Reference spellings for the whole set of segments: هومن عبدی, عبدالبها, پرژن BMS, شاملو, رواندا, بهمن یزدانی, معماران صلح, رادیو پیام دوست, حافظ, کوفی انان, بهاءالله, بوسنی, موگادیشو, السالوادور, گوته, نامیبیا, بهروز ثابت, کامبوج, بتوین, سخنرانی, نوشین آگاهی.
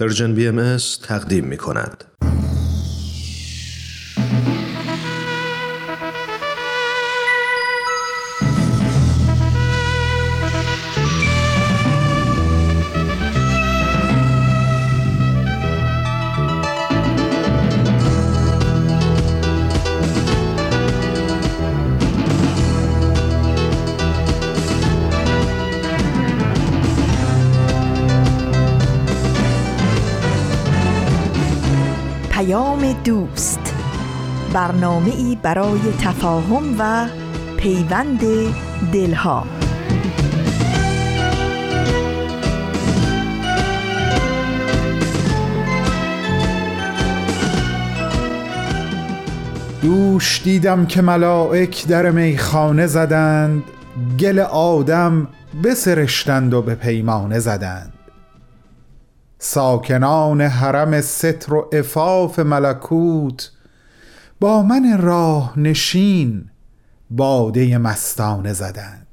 پرژن بیاماس تقدیم می‌کند. دوست، برنامه‌ای برای تفاهم و پیوند دلها. دوش دیدم که ملائک در میخانه زدند، گل آدم بسرشتند و به پیمانه زدند. ساکنان حرم ستر و عفاف ملکوت، با من راه نشین باده مستانه زدند.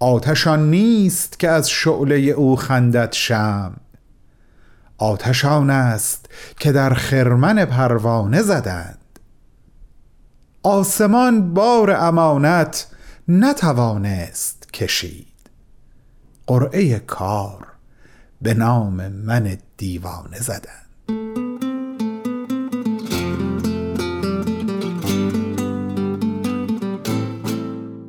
آتشان نیست که از شعله او خندد شمع، آتشان است که در خرمن پروانه زدند. آسمان بار امانت نتوانست کشید، قرعه کار به نام من دیوانه زدند.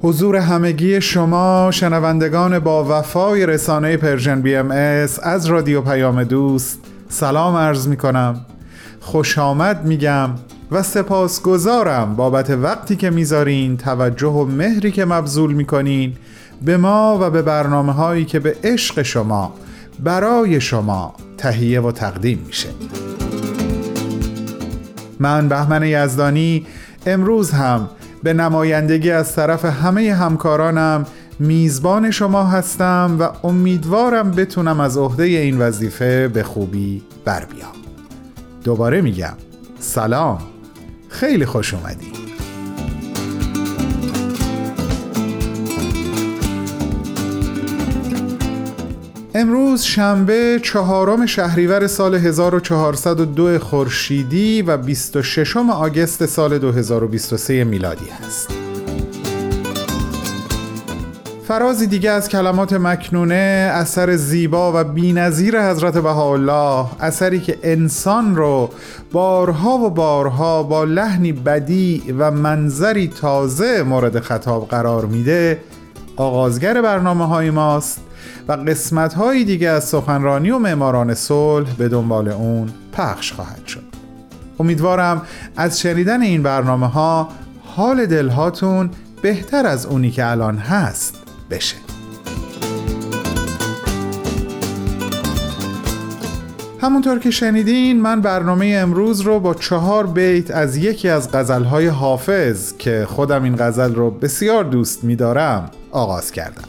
حضور همگی شما شنوندگان با وفای رسانه پرژن بیاماس از رادیو پیام دوست سلام عرض می کنم، خوش آمد میگم و سپاسگزارم بابت وقتی که میذارین، توجه و مهری که مبذول میکنین به ما و به برنامه هایی که به عشق شما، برای شما تهیه و تقدیم میشه. من بهمن یزدانی امروز هم به نمایندگی از طرف همه همکارانم میزبان شما هستم و امیدوارم بتونم از عهده این وظیفه به خوبی بر بیام. دوباره میگم سلام، خیلی خوش اومدید. امروز شنبه 4 شهریور سال 1402 خورشیدی و 26 آگوست سال 2023 میلادی است. فرازی دیگه از کلمات مکنونه، اثر زیبا و بی‌نظیر حضرت بهاءالله، اثری که انسان رو بارها و بارها با لحنی بدیع و منظری تازه مورد خطاب قرار میده، آغازگر برنامه‌های ماست و قسمت‌های دیگه از سخنرانی و معماران صلح به دنبال اون پخش خواهد شد. امیدوارم از شنیدن این برنامه‌ها حال دلهاتون بهتر از اونی که الان هست بشه. همونطور که شنیدین، من برنامه امروز رو با 4 بیت از یکی از غزل‌های حافظ که خودم این غزل رو بسیار دوست می‌دارم آغاز کردم.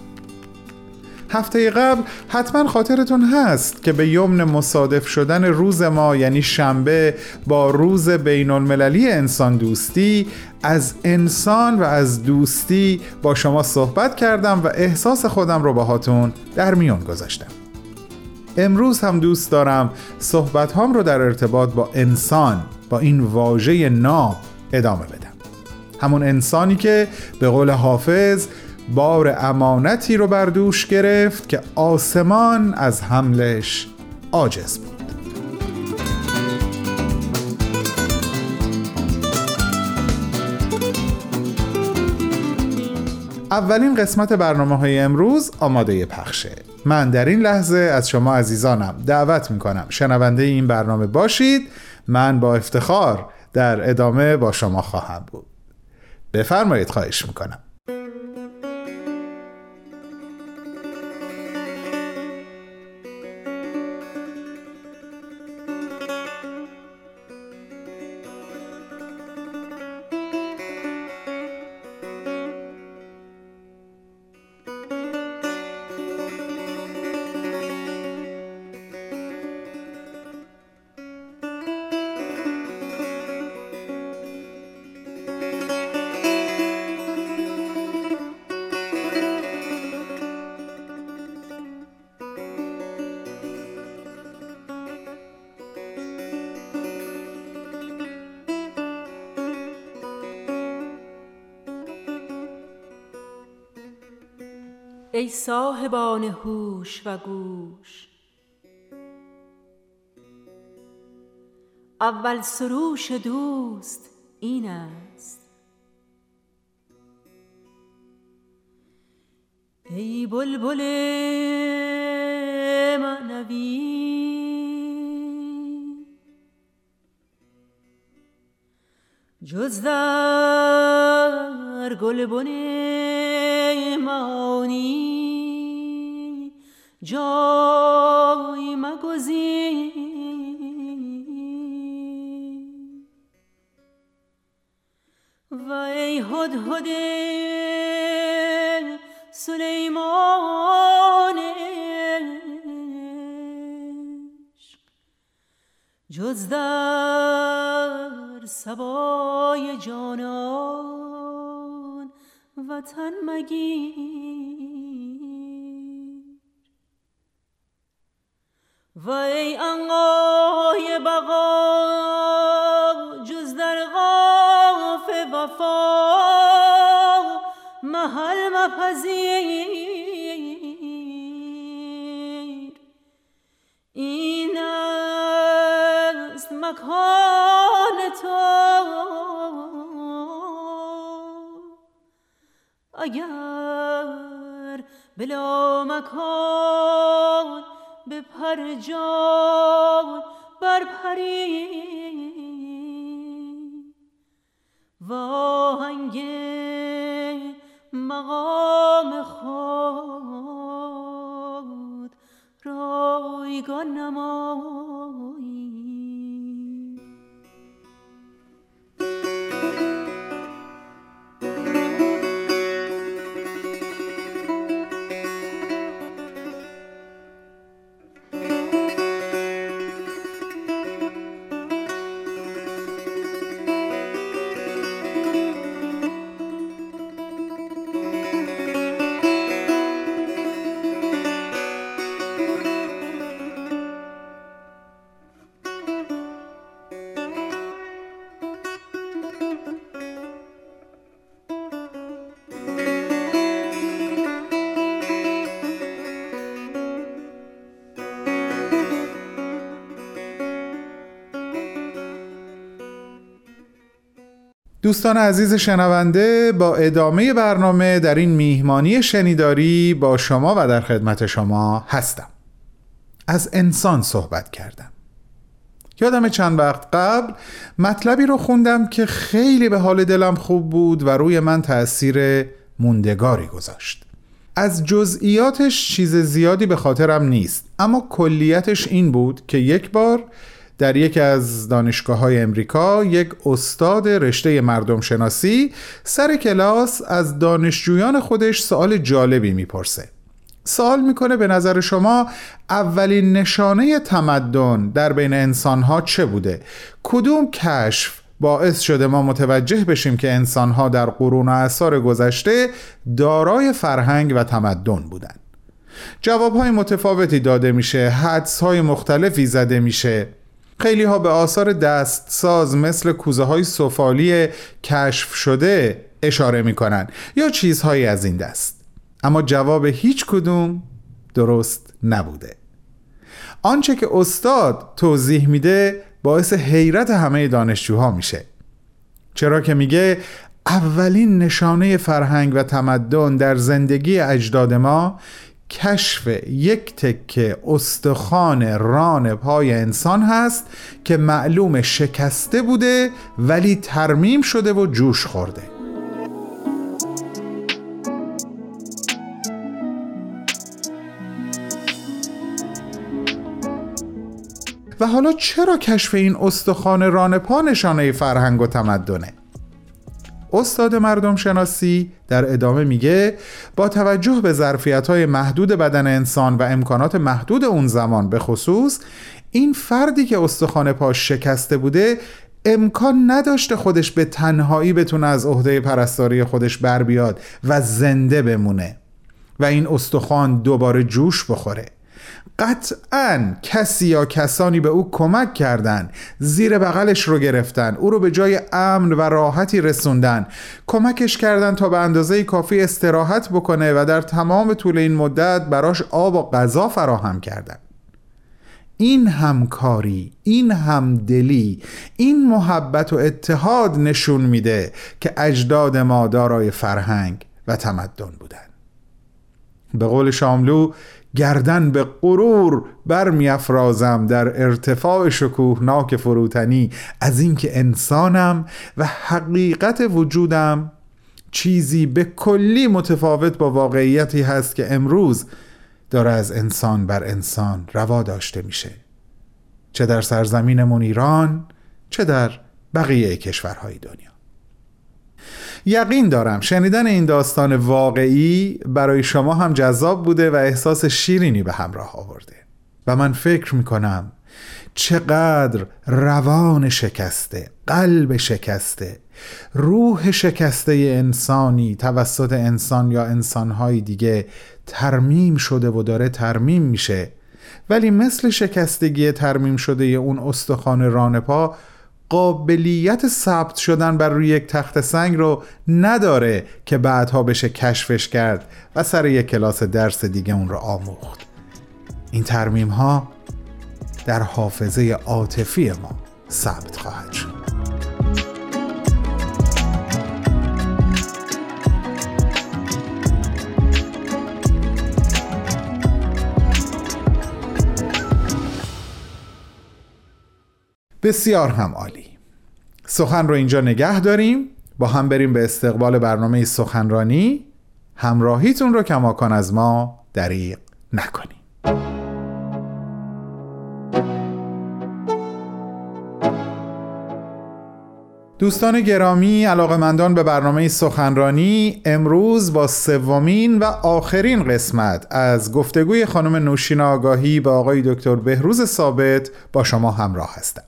هفته قبل حتما خاطرتون هست که به یمن مصادف شدن روز ما، یعنی شنبه، با روز بین المللی انسان دوستی، از انسان و از دوستی با شما صحبت کردم و احساس خودم رو باهاتون در میون گذاشتم. امروز هم دوست دارم صحبت هام رو در ارتباط با انسان، با این واژه ناب ادامه بدم. همون انسانی که به قول حافظ بار امانتی رو بر دوش گرفت که آسمان از حملش عاجز بود. اولین قسمت برنامه‌های امروز آماده پخشه. من در این لحظه از شما عزیزانم دعوت می‌کنم شنونده این برنامه باشید. من با افتخار در ادامه با شما خواهم بود. بفرمایید، خواهش می‌کنم. ای صاحبان هوش و گوش. اول سروش دوست این است. ای بلبل معنوی جز در گلبن معانی جای مگزین و ای هدهد سلیمان عشق جز در سبای جانان وطن مگیر و ای عنقای بقا جز در قاف وفا محل مپذیر. این است مکان تو اگر بلا مکان به پر جان برپری و آهنگه مقام خود رایگان نمایی. دوستان عزیز شنونده، با ادامه برنامه در این میهمانی شنیداری با شما و در خدمت شما هستم. از انسان صحبت کردم. یادم چند وقت قبل مطلبی رو خوندم که خیلی به حال دلم خوب بود و روی من تأثیر موندگاری گذاشت. از جزئیاتش چیز زیادی به خاطرم نیست، اما کلیتش این بود که یک بار در یکی از دانشگاه‌های امریکا یک استاد رشته مردمشناسی سر کلاس از دانشجویان خودش سوال جالبی میپرسه. سوال میکنه به نظر شما اولین نشانه تمدن در بین انسان‌ها چه بوده؟ کدوم کشف باعث شده ما متوجه بشیم که انسان‌ها در قرون و اعصار گذشته دارای فرهنگ و تمدن بودند؟ جواب‌های متفاوتی داده میشه، حدس‌های مختلفی زده میشه. خیلی ها به آثار دستساز مثل کوزه های سفالی کشف شده اشاره می کنن یا چیزهایی از این دست، اما جواب هیچ کدوم درست نبوده. آنچه که استاد توضیح میده باعث حیرت همه دانشجوها میشه، چرا که میگه اولین نشانه فرهنگ و تمدن در زندگی اجداد ما کشف یک تکه استخوان ران پای انسان هست که معلوم شکسته بوده ولی ترمیم شده و جوش خورده. و حالا چرا کشف این استخوان ران پا نشانه فرهنگ و تمدنه؟ استاد مردم شناسی در ادامه میگه با توجه به ظرفیت‌های محدود بدن انسان و امکانات محدود اون زمان به خصوص، این فردی که استخوان پاش شکسته بوده امکان نداشته خودش به تنهایی بتونه از عهده پرستاری خودش بر بیاد و زنده بمونه و این استخوان دوباره جوش بخوره. قطعاً کسی یا کسانی به او کمک کردند، زیر بغلش رو گرفتن، او رو به جای امن و راحتی رسوندن، کمکش کردن تا به اندازه کافی استراحت بکنه و در تمام طول این مدت براش آب و غذا فراهم کردن. این همکاری، این همدلی، این محبت و اتحاد نشون میده که اجداد ما دارای فرهنگ و تمدن بودن. به قول شاملو، گردن به غرور برمی‌افرازم در ارتفاع شکوهناک فروتنی از اینکه انسانم و حقیقت وجودم چیزی به کلی متفاوت با واقعیتی هست که امروز داره از انسان بر انسان روا داشته میشه، چه در سرزمینمون ایران، چه در بقیه کشورهای دنیا. یقین دارم شنیدن این داستان واقعی برای شما هم جذاب بوده و احساس شیرینی به همراه آورده و من فکر میکنم چقدر روان شکسته، قلب شکسته، روح شکسته انسانی توسط انسان یا انسانهای دیگه ترمیم شده و داره ترمیم میشه، ولی مثل شکستگی ترمیم شده اون استخوان رانپا قابلیت ثبت شدن بر روی یک تخت سنگ رو نداره که بعدها بشه کشفش کرد و سر یک کلاس درس دیگه اون رو آموخت. این ترمیم ها در حافظه عاطفی ما ثبت خواهد شد. بسیار هم عالی. سخن رو اینجا نگه داریم، با هم بریم به استقبال برنامه سخنرانی. همراهیتون رو کماکان از ما دریغ نکنیم. دوستان گرامی، علاقه‌مندان به برنامه سخنرانی، امروز با سومین و آخرین قسمت از گفتگوی خانم نوشین آگاهی با آقای دکتر بهروز ثابت با شما همراه هستم.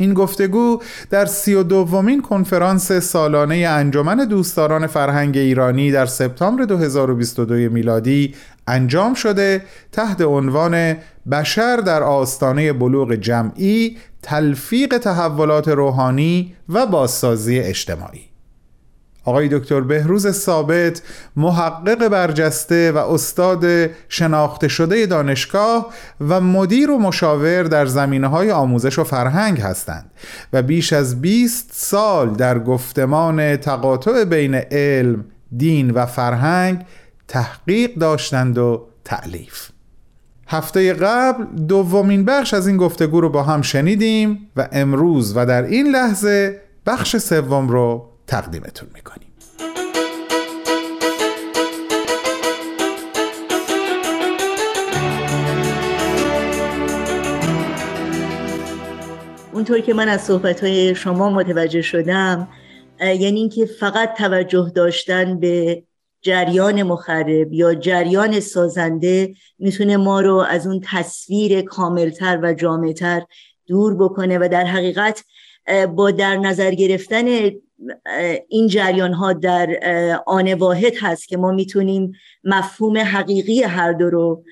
این گفتگو در 32مین کنفرانس سالانه انجمن دوستداران فرهنگ ایرانی در سپتامبر 2022 میلادی انجام شده تحت عنوان بشر در آستانه بلوغ جمعی، تلفیق تحولات روحانی و بازسازی اجتماعی. آقای دکتر بهروز ثابت، محقق برجسته و استاد شناخته شده دانشگاه و مدیر و مشاور در زمینه‌های آموزش و فرهنگ هستند و بیش از 20 سال در گفتمان تقاطع بین علم، دین و فرهنگ تحقیق داشتند و تألیف. هفته قبل دومین بخش از این گفتگو رو با هم شنیدیم و امروز و در این لحظه بخش سوم رو تقدیمتون میکنیم. اونطور که من از صحبت‌های شما متوجه شدم، یعنی اینکه فقط توجه داشتن به جریان مخرب یا جریان سازنده میتونه ما رو از اون تصویر کاملتر و جامع‌تر دور بکنه و در حقیقت با در نظر گرفتن این جریان ها در آن واحد هست که ما میتونیم مفهوم حقیقی هر دو رو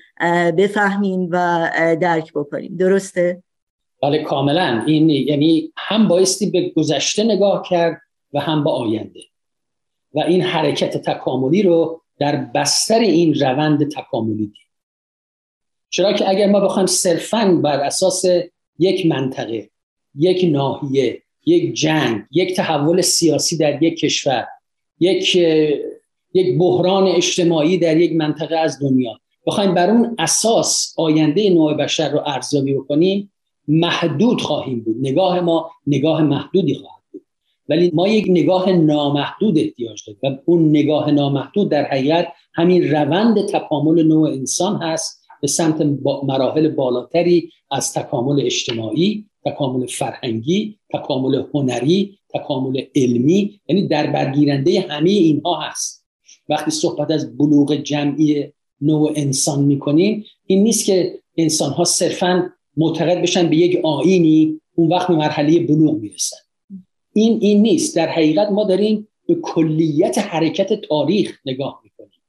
بفهمیم و درک بکنیم. درسته؟ بله کاملا. این یعنی هم بایستی به گذشته نگاه کرد و هم به آینده و این حرکت تکاملی رو در بستر این روند تکاملی دید، چرا که اگر ما بخوایم صرفاً بر اساس یک منطقه، یک ناحیه، یک جنگ، یک تحول سیاسی در یک کشور، یک بحران اجتماعی در یک منطقه از دنیا بخوایم بر اون اساس آینده نوع بشر رو ارزیابی بکنیم، محدود خواهیم بود. نگاه ما نگاه محدودی خواهد بود، ولی ما یک نگاه نامحدود احتیاج داریم و اون نگاه نامحدود در حقیقت همین روند تکامل نوع انسان هست به سمت مراحل بالاتری از تکامل اجتماعی، تکامل فرهنگی، تکامل هنری، تکامل علمی، یعنی در برگیرنده همه اینها هست. وقتی صحبت از بلوغ جمعی نوع انسان میکنیم، این نیست که انسانها صرفاً معتقد بشن به یک آیینی، اون وقت به مرحله بلوغ میرسن. این نیست. در حقیقت ما داریم به کلیت حرکت تاریخ نگاه میکنیم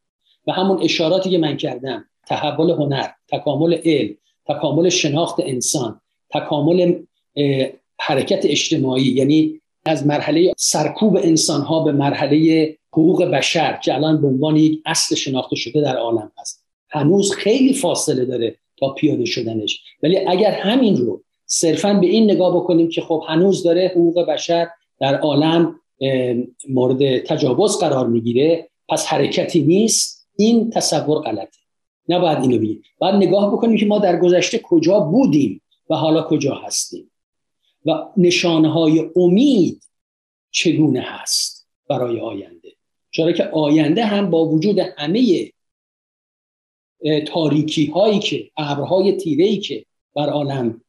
و همون اشاراتی که من کردم، تحول هنر، تکامل علم، تکامل شناخت انسان، تکامل حرکت اجتماعی، یعنی از مرحله سرکوب انسانها به مرحله حقوق بشر که الان به عنوان یک اصل شناخته شده در عالم هست، هنوز خیلی فاصله داره تا پیاده شدنش. ولی اگر همین رو صرفاً به این نگاه بکنیم که خب هنوز داره حقوق بشر در عالم مورد تجاوز قرار میگیره، پس حرکتی نیست، این تصور غلطه. نباید اینو بگیم. باید نگاه بکنیم که ما در گذشته کجا بودیم و حالا کجا هستیم و نشانهای امید چگونه هست برای آینده. چرا که آینده هم با وجود همه تاریکی هایی که ابرهای تیره‌ای که بر عالم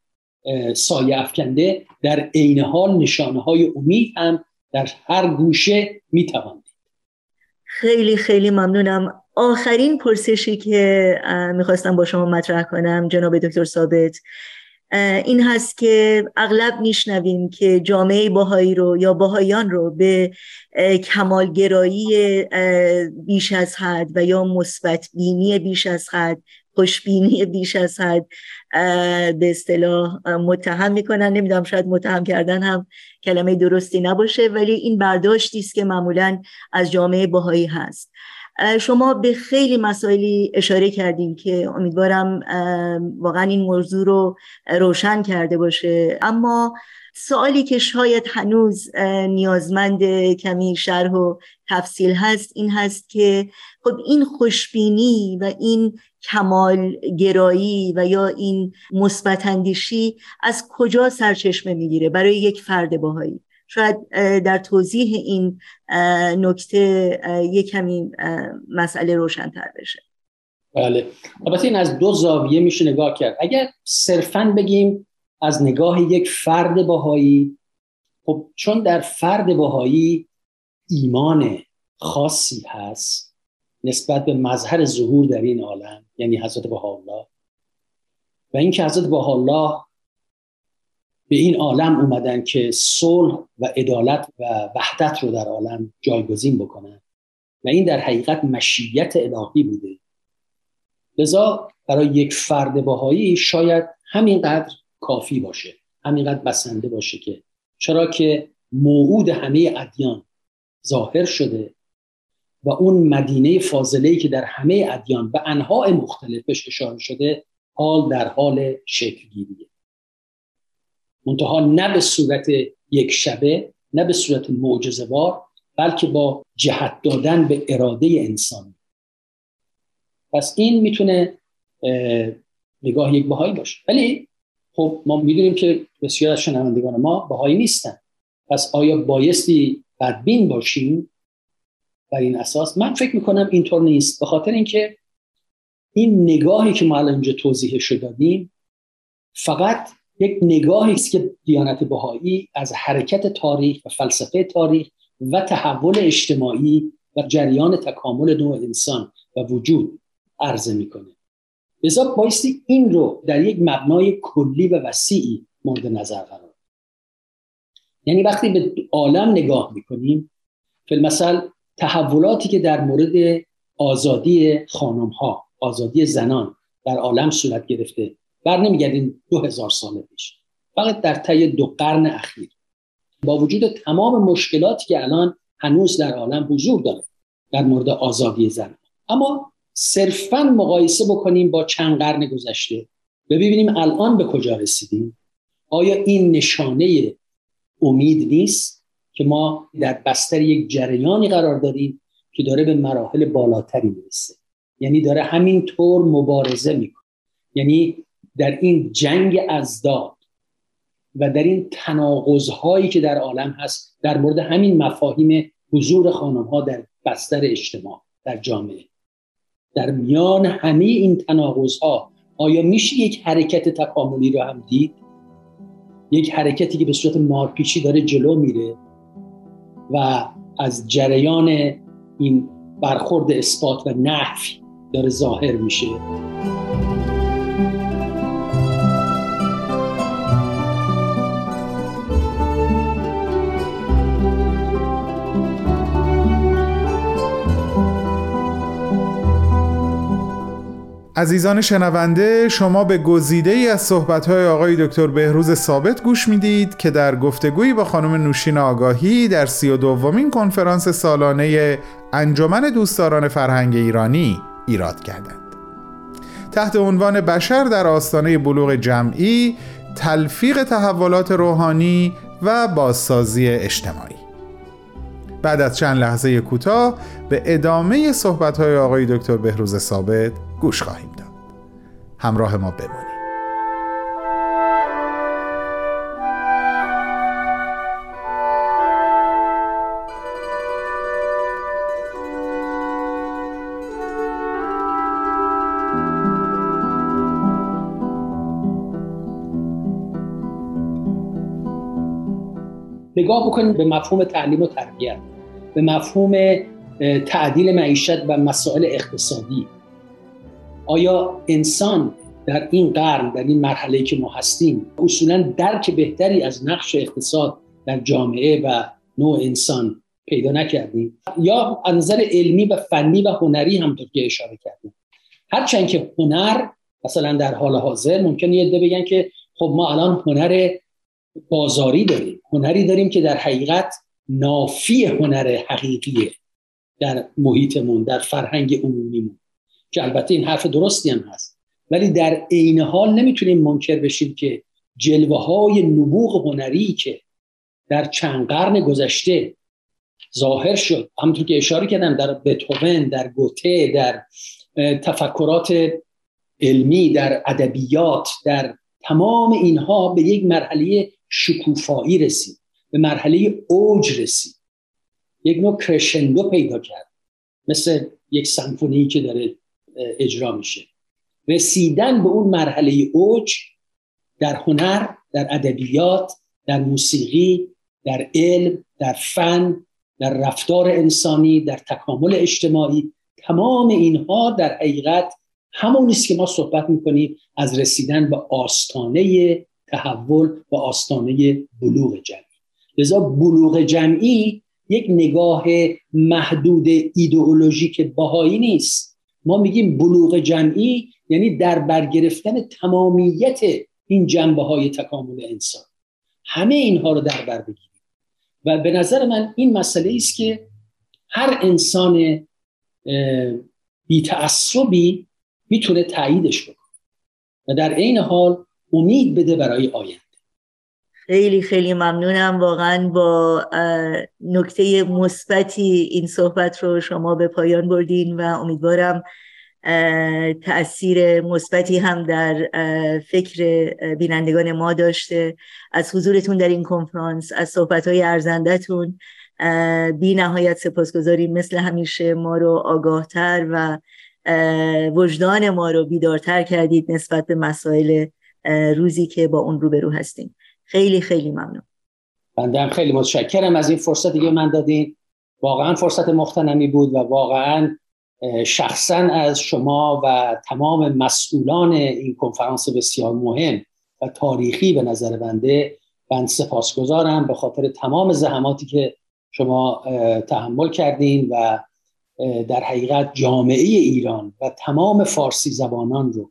سایه افکنده، در عین حال نشانهای امید هم در هر گوشه میتوان دید. خیلی خیلی ممنونم. آخرین پرسشی که میخواستم با شما مطرح کنم جناب دکتر ثابت این هست که اغلب میشنویم که جامعه بهایی رو یا بهاییان رو به کمالگرایی بیش از حد و یا مثبت بینی بیش از حد، خوشبینی بیش از حد به اصطلاح متهم میکنن. نمیدونم، شاید متهم کردن هم کلمه درستی نباشه، ولی این برداشتی است که معمولا از جامعه بهایی هست. شما به خیلی مسائلی اشاره کردین که امیدوارم واقعا این موضوع رو روشن کرده باشه، اما سوالی که شاید هنوز نیازمند کمی شرح و تفصیل هست این هست که خب این خوشبینی و این کمال گرایی و یا این مثبت اندیشی از کجا سرچشمه میگیره برای یک فرد بهایی؟ شاید در توضیح این نکته یک کمی مسئله روشن‌تر بشه. بله، البته این از دو زاویه میشه نگاه کرد. اگر صرفاً بگیم از نگاه یک فرد بهایی، خب چون در فرد بهایی ایمان خاصی هست نسبت به مظهر ظهور در این عالم، یعنی حضرت بهاءالله، و اینکه حضرت بهاءالله به این عالم اومدن که صلح و عدالت و وحدت رو در عالم جایگزین بکنن و این در حقیقت مشیت الهی بوده. لذا برای یک فرد بهایی شاید همینقدر کافی باشه، همینقدر بسنده باشه، که چرا که موعود همه ادیان ظاهر شده و اون مدینه فاضله‌ای که در همه ادیان به انواع مختلفش اشاره شده حال در حال شکل گیریه، منتها نه به صورت یک شبه، نه به صورت معجزه‌وار، بلکه با جهت دادن به اراده انسان. پس این میتونه نگاه یک بهایی باشه. ولی خب ما میدونیم که بسیار از شنوندگان ما بهایی نیستن، پس آیا بایستی بدبین باشیم بر این اساس؟ من فکر میکنم اینطور نیست، به خاطر اینکه این نگاهی که ما الان اینجا توضیحش دادیم فقط یک نگاهی است که دیانت بهایی از حرکت تاریخ و فلسفه تاریخ و تحول اجتماعی و جریان تکامل نوع انسان و وجود عرضه میکنه. لذا بایستی این رو در یک مبنای کلی و وسیعی مورد نظر قرار، یعنی وقتی به عالم نگاه میکنیم، مثلا تحولاتی که در مورد آزادی خانمها، آزادی زنان در عالم صورت گرفته بر نمیگردیم 2000 سال پیش، فقط در طی 2 قرن اخیر، با وجود تمام مشکلاتی که الان هنوز در عالم حضور داره در مورد آزادی زن، اما صرفاً مقایسه بکنیم با چند قرن گذشته ببینیم الان به کجا رسیدیم، آیا این نشانه امید نیست که ما در بستر یک جریانی قرار داریم که داره به مراحل بالاتری میرسه، یعنی داره همینطور مبارزه میکنه، یعنی در این جنگ ازداد و در این تناقض‌هایی که در عالم هست در مورد همین مفاهیم حضور خانم‌ها در بستر اجتماع در جامعه، در میان همه این تناقض‌ها آیا میشه یک حرکت تکاملی رو هم دید؟ یک حرکتی که به صورت مارپیچی داره جلو میره و از جریان این برخورد اثبات و نفی داره ظاهر میشه. عزیزان شنونده، شما به گزیده‌ای از صحبت‌های آقای دکتر بهروز ثابت گوش میدید که در گفتگویی با خانم نوشین آگاهی در 32مین کنفرانس سالانه انجمن دوستداران فرهنگ ایرانی ایراد کردند. تحت عنوان بشر در آستانه بلوغ جمعی، تلفیق تحولات روحانی و بازسازی اجتماعی. بعد از چند لحظه کوتاه به ادامه صحبت‌های آقای دکتر بهروز ثابت گوش خواهیم داد. همراه ما بمانید. نگاه بکنید به مفهوم تعلیم و تربیت، به مفهوم تعدیل معیشت و مسائل اقتصادی. آیا انسان در این قرن، در این مرحله‌ای که ما هستیم، اصولاً درک بهتری از نقش اقتصاد در جامعه و نوع انسان پیدا نکردیم؟ یا از نظر علمی و فنی و هنری همونطور که اشاره کردیم، هرچند که هنر مثلا در حال حاضر ممکنه یه عده بگن که خب ما الان هنر بازاری داریم، هنری داریم که در حقیقت نافی هنر حقیقیه در محیطمون، در فرهنگ عمومیمون، که البته این حرف درستی هم هست، ولی در عین حال نمیتونیم منکر بشیم که جلوه‌های نبوغ هنری که در چند قرن گذشته ظاهر شد، همونطور که اشاره کردم، در بتوین، در گوته، در تفکرات علمی، در ادبیات، در تمام اینها به یک مرحله شکوفایی رسید، به مرحله اوج رسید، یک نوع کرشندو پیدا کرد، مثل یک سمفونی که داره اجرا میشه. رسیدن به اون مرحله اوج در هنر، در ادبیات، در موسیقی، در علم، در فن، در رفتار انسانی، در تکامل اجتماعی، تمام اینها در حقیقت همونیست که ما صحبت میکنیم از رسیدن به آستانه تحول و آستانه بلوغ جمعی. لذا بلوغ جمعی یک نگاه محدود ایدئولوژیک بهایی نیست. ما میگیم بلوغ جمعی یعنی در برگرفتن تمامیت این جنبه‌های تکامل انسان، همه اینها رو در بر بگیریم. و به نظر من این مسئله است که هر انسان بی‌تعصبی میتونه تاییدش بکنه و در عین حال امید بده برای آینده. خیلی خیلی ممنونم، واقعا با نکته مثبتی این صحبت رو شما به پایان بردین و امیدوارم تأثیر مثبتی هم در فکر بینندگان ما داشته. از حضورتون در این کنفرانس، از صحبت‌های ارزنده‌تون بی نهایت سپاسگزاریم. مثل همیشه ما رو آگاهتر و وجدان ما رو بیدارتر کردید نسبت به مسائل روزی که با اون روبرو هستیم. خیلی خیلی ممنون. بنده هم خیلی متشکرم از این فرصتی که من دادین. واقعا فرصت مغتنمی بود و واقعا شخصا از شما و تمام مسئولان این کنفرانس بسیار مهم و تاریخی به نظر بنده سپاسگزارم به خاطر تمام زحماتی که شما تحمل کردین و در حقیقت جامعه ایران و تمام فارسی زبانان رو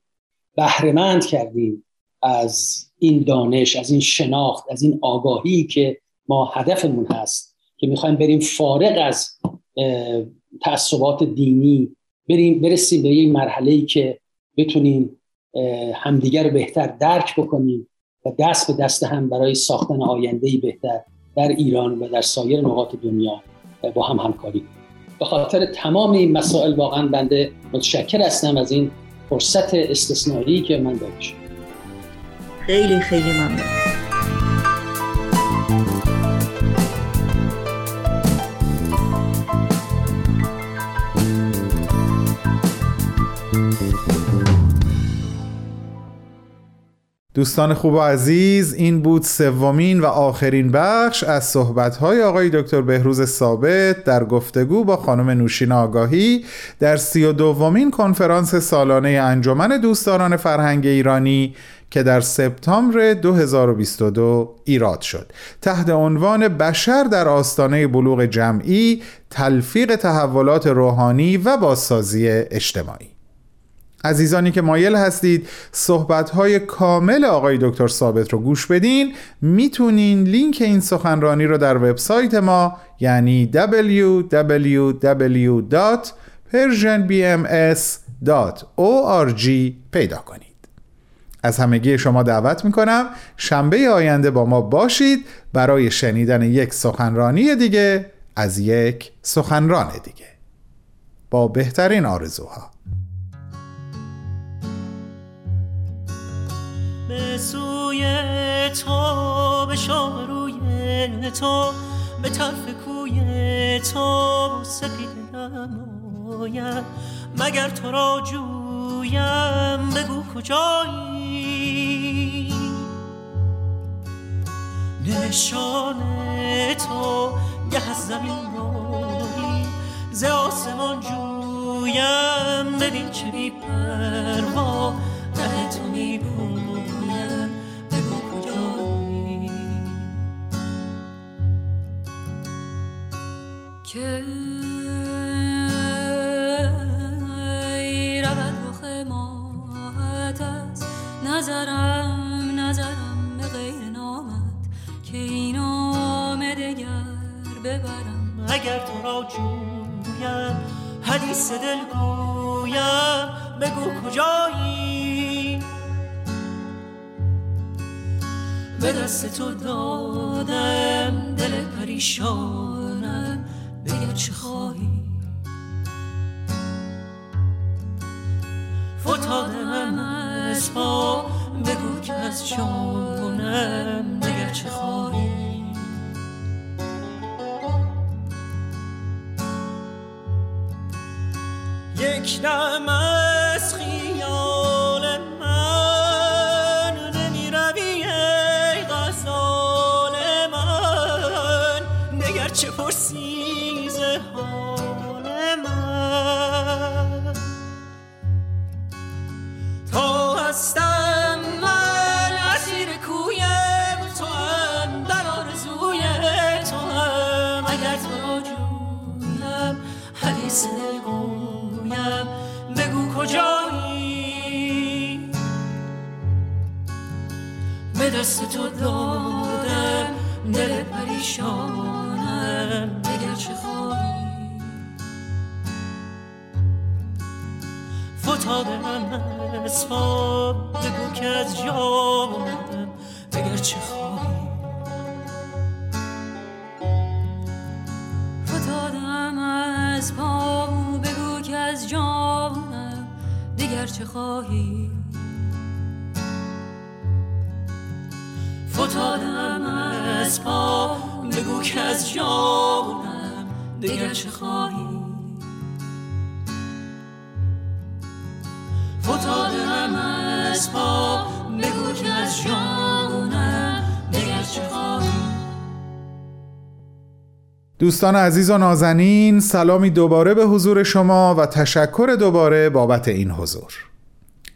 بهره‌مند کردین از این دانش، از این شناخت، از این آگاهی که ما هدفمون هست که میخوایم بریم فارغ از تعصبات دینی برسیم به یک مرحله‌ای که بتونیم همدیگر رو بهتر درک بکنیم و دست به دست هم برای ساختن آینده‌ای بهتر در ایران و در سایر نقاط دنیا با هم همکاری کنیم. به خاطر تمام این مسائل واقعا بنده متشکر هستم از این فرصت استثنایی که من داده شدم. خیلی خیلی ممنون. دوستان خوب و عزیز، این بود 3مین و آخرین بخش از صحبت‌های آقای دکتر بهروز ثابت در گفتگو با خانم نوشین آگاهی در 32مین کنفرانس سالانه انجمن دوستداران فرهنگ ایرانی که در سپتامبر 2022 ایراد شد، تحت عنوان بشر در آستانه بلوغ جمعی، تلفیق تحولات روحانی و بازسازی اجتماعی. عزیزانی که مایل هستید صحبت‌های کامل آقای دکتر ثابت رو گوش بدین، میتونین لینک این سخنرانی رو در وبسایت ما یعنی www.persianbms.org پیدا کنید. از همگی شما دعوت میکنم شنبه آینده با ما باشید برای شنیدن یک سخنرانی دیگه از یک سخنران دیگه. با بهترین آرزوها. به سوی تو، به شاروی تو، به طرف کوی تو سپید نمایم، مگر تو را جویم بگو کجایی. نشان تو گه از زمین رایی، ز آسمان جویم ببین چه بی پروا، ته تو می‌گویم بگو کجایی. که رود رخ ماهت از نظرم به غیر نامت، که این نام دگر ببرم. اگر تو را جویم حدیث دل گویم بگو کجایی. به دست تو دادم دل پریشانم، بگه چه خواهی. فتادم از پا بگو که از جانم، بگه چه خواهی. یک دم از خیال من نمی روی ای غزال من، نگر چه پرسی ز حال من. تو هستم من اسیر کویم، تو هم در آرزوی تو هم. اگر تو را جویم حدیث دلگو بگو کجایی. به دست تو دادم دل پریشانم، بگر چه خواهی. فتادم از پا بگو که از جانم، بگر چه خواهی. فتادم از پا بگو که از جانم، دیگر چه خواهی. فتادم از پا بگو که از جانم، دیگر چه خواهی. فتادم از پا بگو که از جانم، دیگر چه خواهی. دوستان عزیز و نازنین، سلامی دوباره به حضور شما و تشکر دوباره بابت این حضور.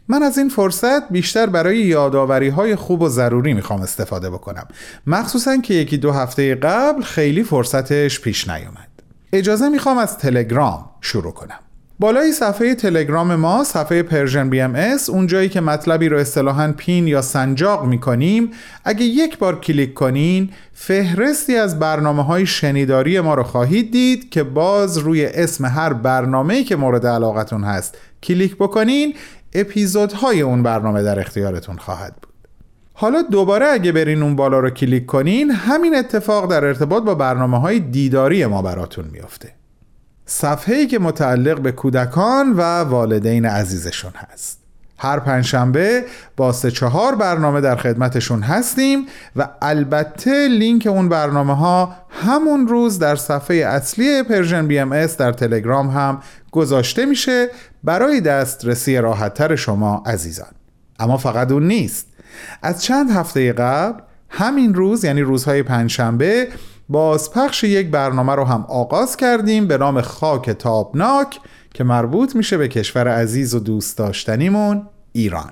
من از این فرصت بیشتر برای یادآوری‌های خوب و ضروری میخوام استفاده بکنم، مخصوصاً که یکی دو هفته قبل خیلی فرصتش پیش نیومد. اجازه میخوام از تلگرام شروع کنم. بالای صفحه تلگرام ما، صفحه پرژن BMS، اون جایی که مطلبی رو اصطلاحاً پین یا سنجاق می‌کنیم، اگه یک بار کلیک کنین فهرستی از برنامه‌های شنیداری ما رو خواهید دید که باز روی اسم هر برنامه‌ای که مورد علاقتون هست کلیک بکنین، اپیزودهای اون برنامه در اختیارتون خواهد بود. حالا دوباره اگه برین اون بالا رو کلیک کنین، همین اتفاق در ارتباط با برنامه‌های دیداری ما براتون میفته. صفحه‌ای که متعلق به کودکان و والدین عزیزشون هست. هر پنجشنبه با 3-4 برنامه در خدمتشون هستیم و البته لینک اون برنامه‌ها همون روز در صفحه اصلی پرژن BMS در تلگرام هم گذاشته میشه برای دسترسی راحت‌تر شما عزیزان. اما فقط اون نیست. از چند هفته قبل همین روز، یعنی روزهای پنجشنبه، بازپخش یک برنامه رو هم آغاز کردیم به نام خاک تابناک که مربوط میشه به کشور عزیز و دوست داشتنیمون ایران.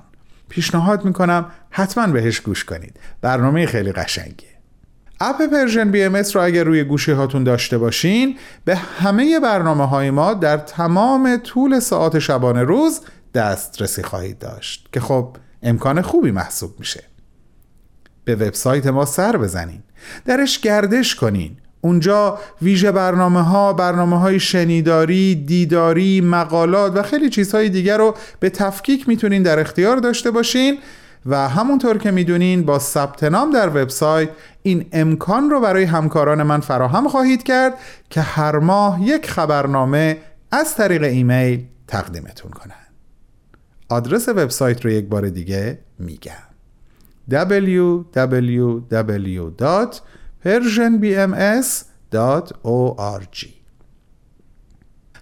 پیشنهاد میکنم حتما بهش گوش کنید، برنامه خیلی قشنگیه. اپ پرژن BMS رو اگر روی گوشی هاتون داشته باشین، به همه برنامه های ما در تمام طول ساعات شبانه روز دسترسی خواهید داشت که خب امکان خوبی محسوب میشه. به وبسایت ما سر بزنین، درش گردش کنین. اونجا ویژه برنامه‌های شنیداری، دیداری، مقالات و خیلی چیزهای دیگر رو به تفکیک میتونین در اختیار داشته باشین و همونطور که میدونین با ثبت نام در وبسایت این امکان رو برای همکاران من فراهم خواهید کرد که هر ماه یک خبرنامه از طریق ایمیل تقدیمتون کنن. آدرس وبسایت رو یک بار دیگه میگم: www.persianbms.org.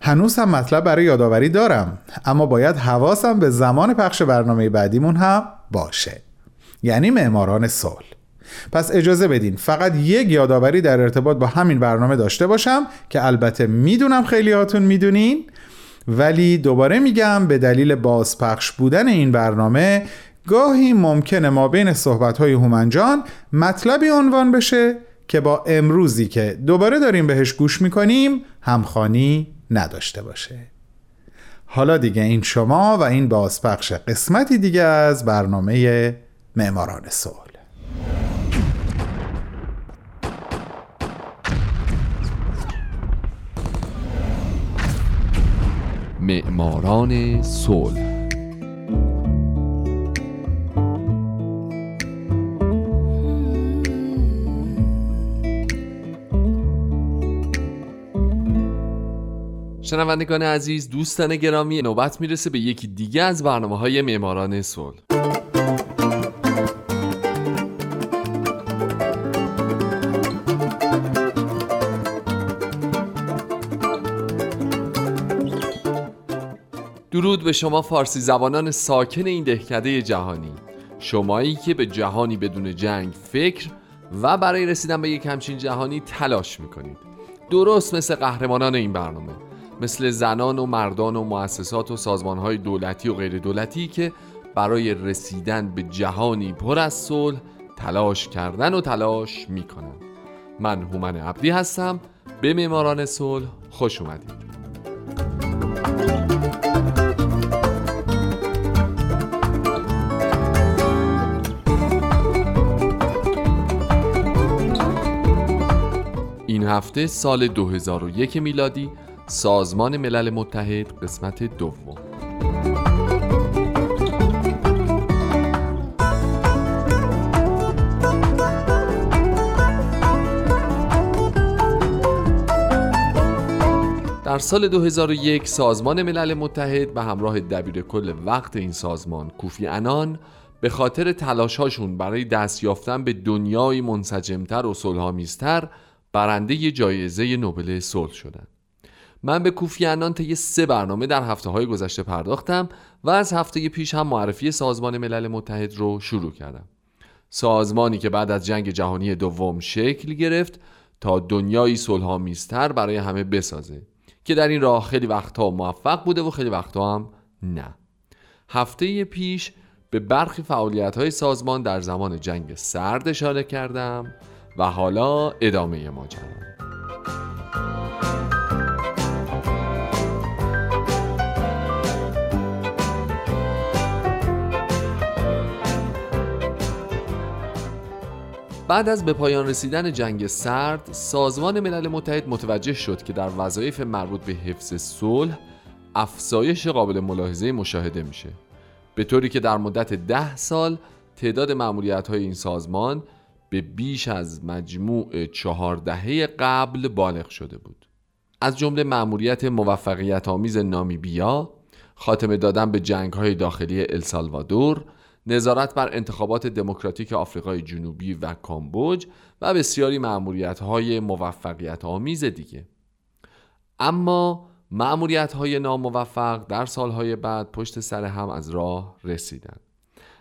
هنوز هم مطلب برای یادآوری دارم، اما باید حواسم به زمان پخش برنامه بعدیمون هم باشه، یعنی معماران صلح. پس اجازه بدین فقط یک یادآوری در ارتباط با همین برنامه داشته باشم که البته میدونم خیلی هاتون میدونین، ولی دوباره میگم به دلیل بازپخش بودن این برنامه گاهی ممکنه ما بین صحبت‌های هومن جان مطلبی عنوان بشه که با امروزی که دوباره داریم بهش گوش میکنیم همخوانی نداشته باشه. حالا دیگه این شما و این بازپخش قسمتی دیگه از برنامه معماران صلح. معماران صلح. شنوندگان عزیز، دوستان گرامی، نوبت میرسه به یکی دیگه از برنامه‌های معماران صلح. درود به شما فارسی زبانان ساکن این دهکده جهانی، شمایی که به جهانی بدون جنگ فکر و برای رسیدن به یک همچین جهانی تلاش میکنید، درست مثل قهرمانان این برنامه، مثل زنان و مردان و مؤسسات و سازمانهای دولتی و غیر دولتی که برای رسیدن به جهانی پر از صلح تلاش کردن و تلاش میکنند. من هومن عبدی هستم، به معماران صلح خوش اومدید. این هفته سال 2001 میلادی، سازمان ملل متحد، قسمت دوم. در سال 2001 سازمان ملل متحد به همراه دبیرکل وقت این سازمان کوفی انان به خاطر تلاش‌هاشون برای دست یافتن به دنیای منسجم‌تر و صلح‌آمیزتر برنده جایزه نوبل صلح شدند. من به کوفی انان طی 3 برنامه در هفته‌های گذشته پرداختم و از هفته پیش هم معرفی سازمان ملل متحد رو شروع کردم. سازمانی که بعد از جنگ جهانی دوم شکل گرفت تا دنیایی صلح‌آمیزتر برای همه بسازه، که در این راه خیلی وقتها موفق بوده و خیلی وقتها هم نه. هفته پیش به برخی فعالیت‌های سازمان در زمان جنگ سرد اشاره کردم و حالا ادامه ماجرا. بعد از به پایان رسیدن جنگ سرد، سازمان ملل متحد متوجه شد که در وظایف مربوط به حفظ صلح افزایش قابل ملاحظه مشاهده میشه، به طوری که در مدت 10 سال تعداد مأموریت‌های این سازمان به بیش از مجموع 4 دهه قبل بالغ شده بود. از جمله مأموریت موفقیت آمیز نامیبیا، خاتمه دادن به جنگ‌های داخلی السالوادور، نظارت بر انتخابات دموکراتیک آفریقای جنوبی و کامبوج و بسیاری مأموریت‌های موفقیت‌آمیز دیگه. اما مأموریت‌های ناموفق در سال‌های بعد پشت سر هم از راه رسیدن.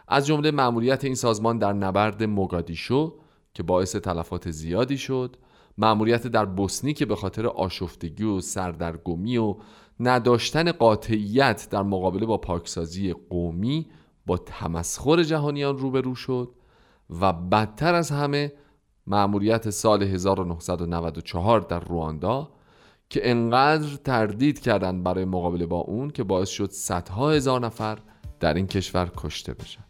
از جمله مأموریت این سازمان در نبرد موگادیشو که باعث تلفات زیادی شد، مأموریت در بوسنی که به خاطر آشفتگی و سردرگمی و نداشتن قاطعیت در مقابله با پاکسازی قومی با تمسخر جهانیان روبرو شد، و بدتر از همه مأموریت سال 1994 در رواندا که انقدر تردید کردند برای مقابله با اون که باعث شد صدها هزار نفر در این کشور کشته بشن.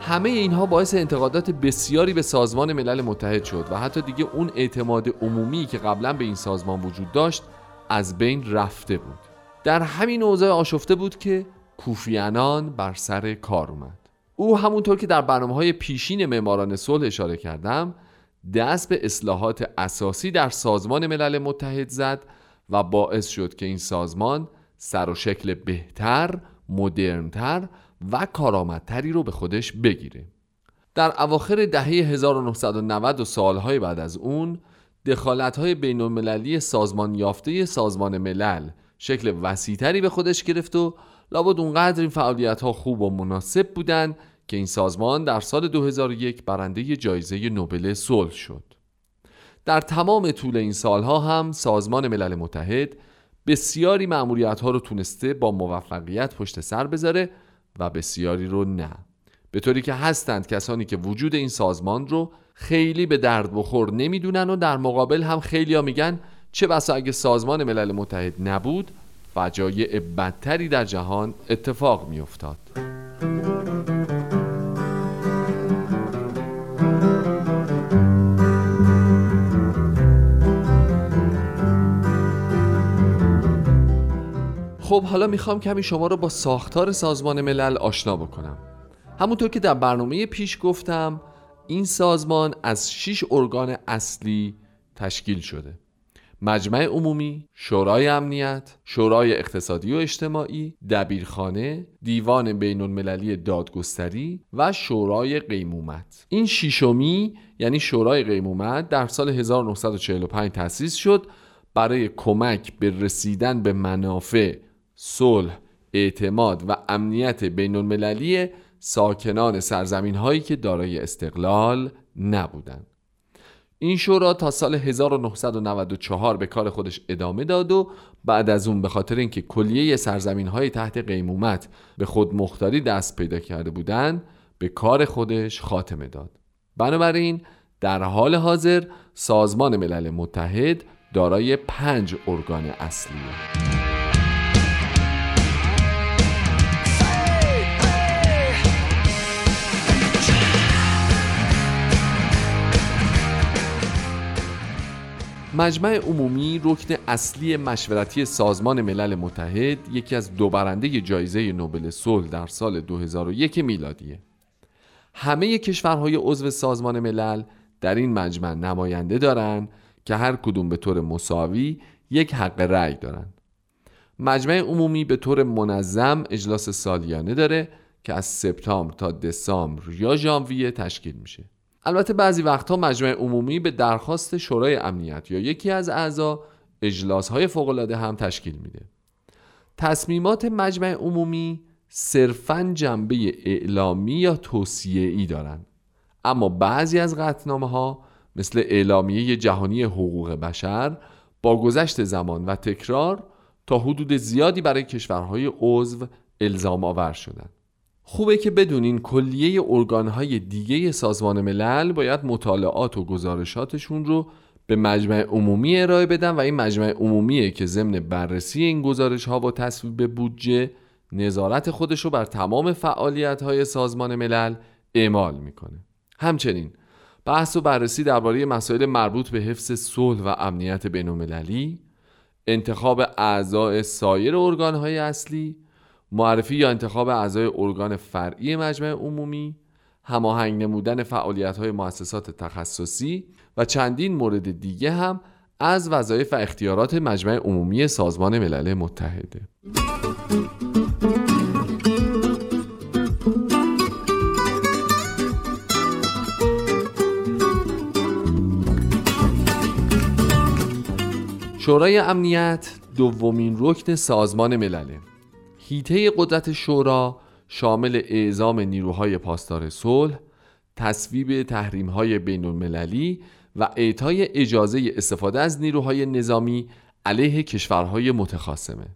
همه اینها باعث انتقادات بسیاری به سازمان ملل متحد شد و حتی دیگه اون اعتماد عمومی که قبلا به این سازمان وجود داشت از بین رفته بود. در همین اوضاع آشفته بود که کوفی انان بر سر کار اومد. او همونطور که در برنامه‌های پیشین معماران صلح اشاره کردم، دست به اصلاحات اساسی در سازمان ملل متحد زد و باعث شد که این سازمان سر و شکل بهتر، مدرن‌تر و کارآمدتری رو به خودش بگیره. در اواخر دهه 1990 و سالهای بعد از اون، دخالت‌های بین‌المللی سازمان یافته سازمان ملل شکل وسیع‌تری به خودش گرفت و لابد اونقدر این فعالیت‌ها خوب و مناسب بودن که این سازمان در سال 2001 برنده جایزه نوبل صلح شد. در تمام طول این سالها هم سازمان ملل متحد بسیاری مأموریت‌ها رو تونسته با موفقیت پشت سر بذاره و بسیاری رو نه، به طوری که هستند کسانی که وجود این سازمان رو خیلی به درد بخور نمیدونن و در مقابل هم خیلی‌ها میگن چه بسا اگه سازمان ملل متحد نبود فجایع بدتری در جهان اتفاق می‌افتاد. خب حالا میخوام کمی شما رو با ساختار سازمان ملل آشنا بکنم. همونطور که در برنامه پیش گفتم، این سازمان از 6 ارگان اصلی تشکیل شده: مجمع عمومی، شورای امنیت، شورای اقتصادی و اجتماعی، دبیرخانه، دیوان بین‌المللی دادگستری و شورای قیمومت. این ششمی یعنی شورای قیمومت در سال 1945 تأسیس شد برای کمک به رسیدن به منافع، صلح، اعتماد و امنیت بین‌المللی ساکنان سرزمین‌هایی که دارای استقلال نبودند. این شورا تا سال 1994 به کار خودش ادامه داد و بعد از اون به خاطر اینکه کلیه سرزمین‌های تحت قیمومت به خود مختاری دست پیدا کرده بودند، به کار خودش خاتمه داد. بنابراین در حال حاضر سازمان ملل متحد دارای 5 ارگان اصلیه. مجمع عمومی، رکن اصلی مشورتی سازمان ملل متحد، یکی از 2 برنده جایزه نوبل صلح در سال 2001 میلادیه. همه کشورهای عضو سازمان ملل در این مجمع نماینده دارن که هر کدوم به طور مساوی یک حق رأی دارن. مجمع عمومی به طور منظم اجلاس سالیانه داره که از سپتامبر تا دسامبر یا ژانویه تشکیل میشه. البته بعضی وقتها مجمع عمومی به درخواست شورای امنیت یا یکی از اعضا اجلاس‌های فوق‌العاده هم تشکیل میده. تصمیمات مجمع عمومی صرفاً جنبه اعلامی یا توصیه‌ای دارند، اما بعضی از قطعنامه‌ها مثل اعلامیه جهانی حقوق بشر با گذشت زمان و تکرار تا حدود زیادی برای کشورهای عضو الزام آور شدند. خوبه که بدونین کلیه ارگان‌های دیگه سازمان ملل باید مطالعات و گزارشاتشون رو به مجمع عمومی ارائه بدن و این مجمع عمومیه که ضمن بررسی این گزارش‌ها و تصویب بودجه نظارت خودش رو بر تمام فعالیت‌های سازمان ملل اعمال می‌کنه. همچنین بحث و بررسی درباره مسائل مربوط به حفظ صلح و امنیت بین‌المللی، انتخاب اعضای سایر ارگان‌های اصلی، معرفی یا انتخاب اعضای ارگان فرعی مجمع عمومی، هماهنگ نمودن فعالیت‌های مؤسسات تخصصی و چندین مورد دیگه هم از وظایف و اختیارات مجمع عمومی سازمان ملل متحده. شورای امنیت دومین رکن سازمان ملله. هیته قدرت شورا شامل اعزام نیروهای پاسدار صلح، تصویب تحریم‌های بین‌المللی و اعطای اجازه استفاده از نیروهای نظامی علیه کشورهای متخاصمه.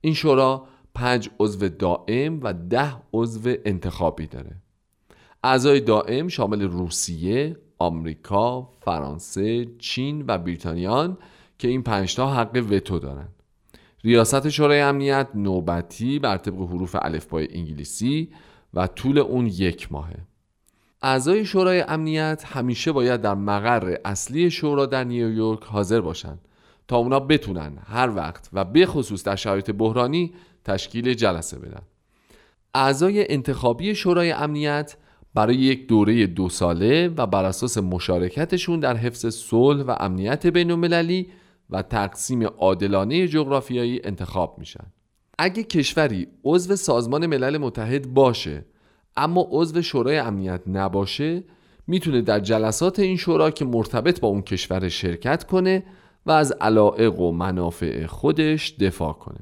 این شورا 5 عضو دائم و 10 عضو انتخابی داره. اعضای دائم شامل روسیه، آمریکا، فرانسه، چین و بریتانیان که این 5 تا حق وتو دارن. ریاست شورای امنیت نوبتی بر طبق حروف الفبای انگلیسی و طول اون 1 ماهه. اعضای شورای امنیت همیشه باید در مقر اصلی شورا در نیویورک حاضر باشن تا اونا بتونن هر وقت و به خصوص در شرایط بحرانی تشکیل جلسه بدن. اعضای انتخابی شورای امنیت برای یک دوره 2 ساله و بر اساس مشارکتشون در حفظ صلح و امنیت بین‌المللی و تقسیم عادلانه جغرافیایی انتخاب میشن. اگه کشوری عضو سازمان ملل متحد باشه اما عضو شورای امنیت نباشه، میتونه در جلسات این شورا که مرتبط با اون کشور شرکت کنه و از علایق و منافع خودش دفاع کنه.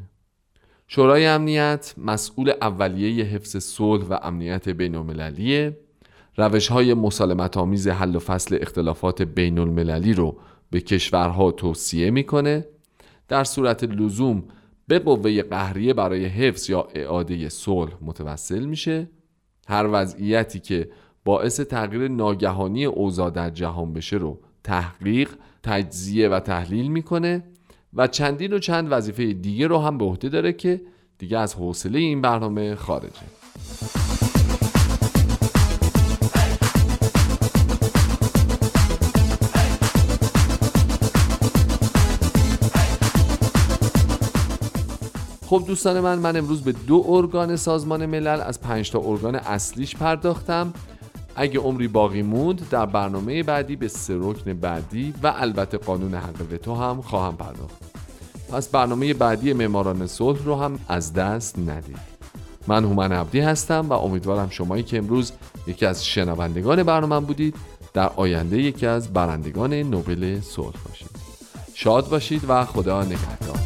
شورای امنیت مسئول اولیه حفظ صلح و امنیت بین‌المللیه. روش‌های مسالمت‌آمیز حل و فصل اختلافات بین‌المللی رو به کشورها توصیه میکنه. در صورت لزوم به قوه قهریه برای حفظ یا اعاده صلح متوسل میشه. هر وضعیتی که باعث تغییر ناگهانی اوضاع در جهان بشه رو تحقیق، تجزیه و تحلیل میکنه و چندین و چند وظیفه دیگه رو هم به عهده داره که دیگه از حوصله این برنامه خارجه. خب دوستان من امروز به 2 ارگان سازمان ملل از 5 تا ارگان اصلیش پرداختم. اگه عمری باقی موند در برنامه بعدی به 3 رکن بعدی و البته قانون حق وتو هم خواهم پرداخت. پس برنامه بعدی معماران صلح رو هم از دست ندید. من هومن عبدی هستم و امیدوارم شمایی که امروز یکی از شنوندگان برنامه بودید در آینده یکی از برندگان نوبل صلح باشید. شاد باشید و خدا نگهدار.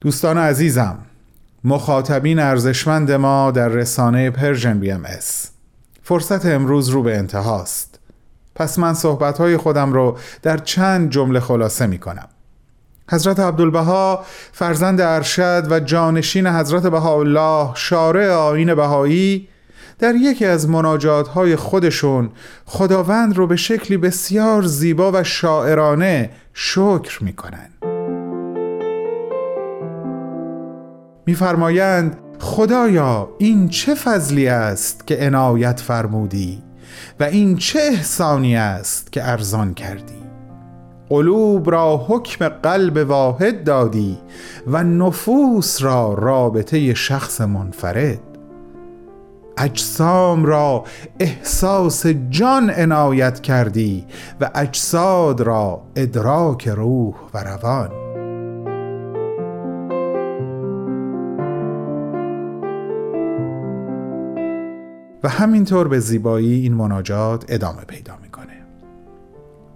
دوستان عزیزم، مخاطبین ارزشمند ما در رسانه پرژن BMS، فرصت امروز رو به انتهاست. پس من صحبتهای خودم رو در چند جمله خلاصه می کنم. حضرت عبدالبها، فرزند ارشد و جانشین حضرت بهاءالله، شارع آیین بهایی، در یکی از مناجاتهای خودشون خداوند رو به شکلی بسیار زیبا و شاعرانه شکر می کنن. می‌فرمایند: خدایا این چه فضلی است که عنایت فرمودی و این چه احسانی است که ارزان کردی. قلوب را حکم قلب واحد دادی و نفوس را رابطه شخص منفرد. اجسام را احساس جان عنایت کردی و اجساد را ادراک روح و روان. و همینطور به زیبایی این مناجات ادامه پیدا میکنه.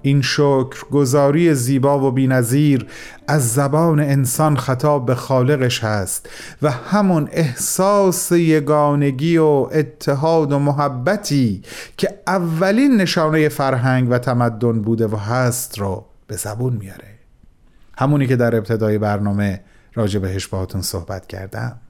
این شکرگزاری زیبا و بی‌نظیر از زبان انسان خطاب به خالقش هست و همون احساس یگانگی و اتحاد و محبتی که اولین نشانه فرهنگ و تمدن بوده و هست رو به زبون میاره. همونی که در ابتدای برنامه راجع بهش باهاتون صحبت کردم.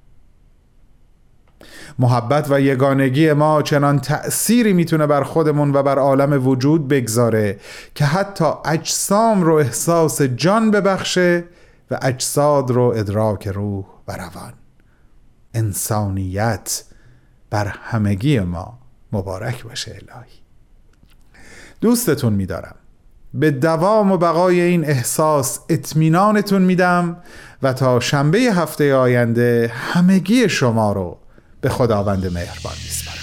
محبت و یگانگی ما چنان تأثیری میتونه بر خودمون و بر عالم وجود بگذاره که حتی اجسام رو احساس جان ببخشه و اجساد رو ادراک روح و روان. انسانیت بر همگی ما مبارک باشه الهی. دوستتون میدارم. به دوام و بقای این احساس اطمینانتون میدم و تا شنبه هفته آینده همگی شما رو به خداوند مهربان می‌سپارم.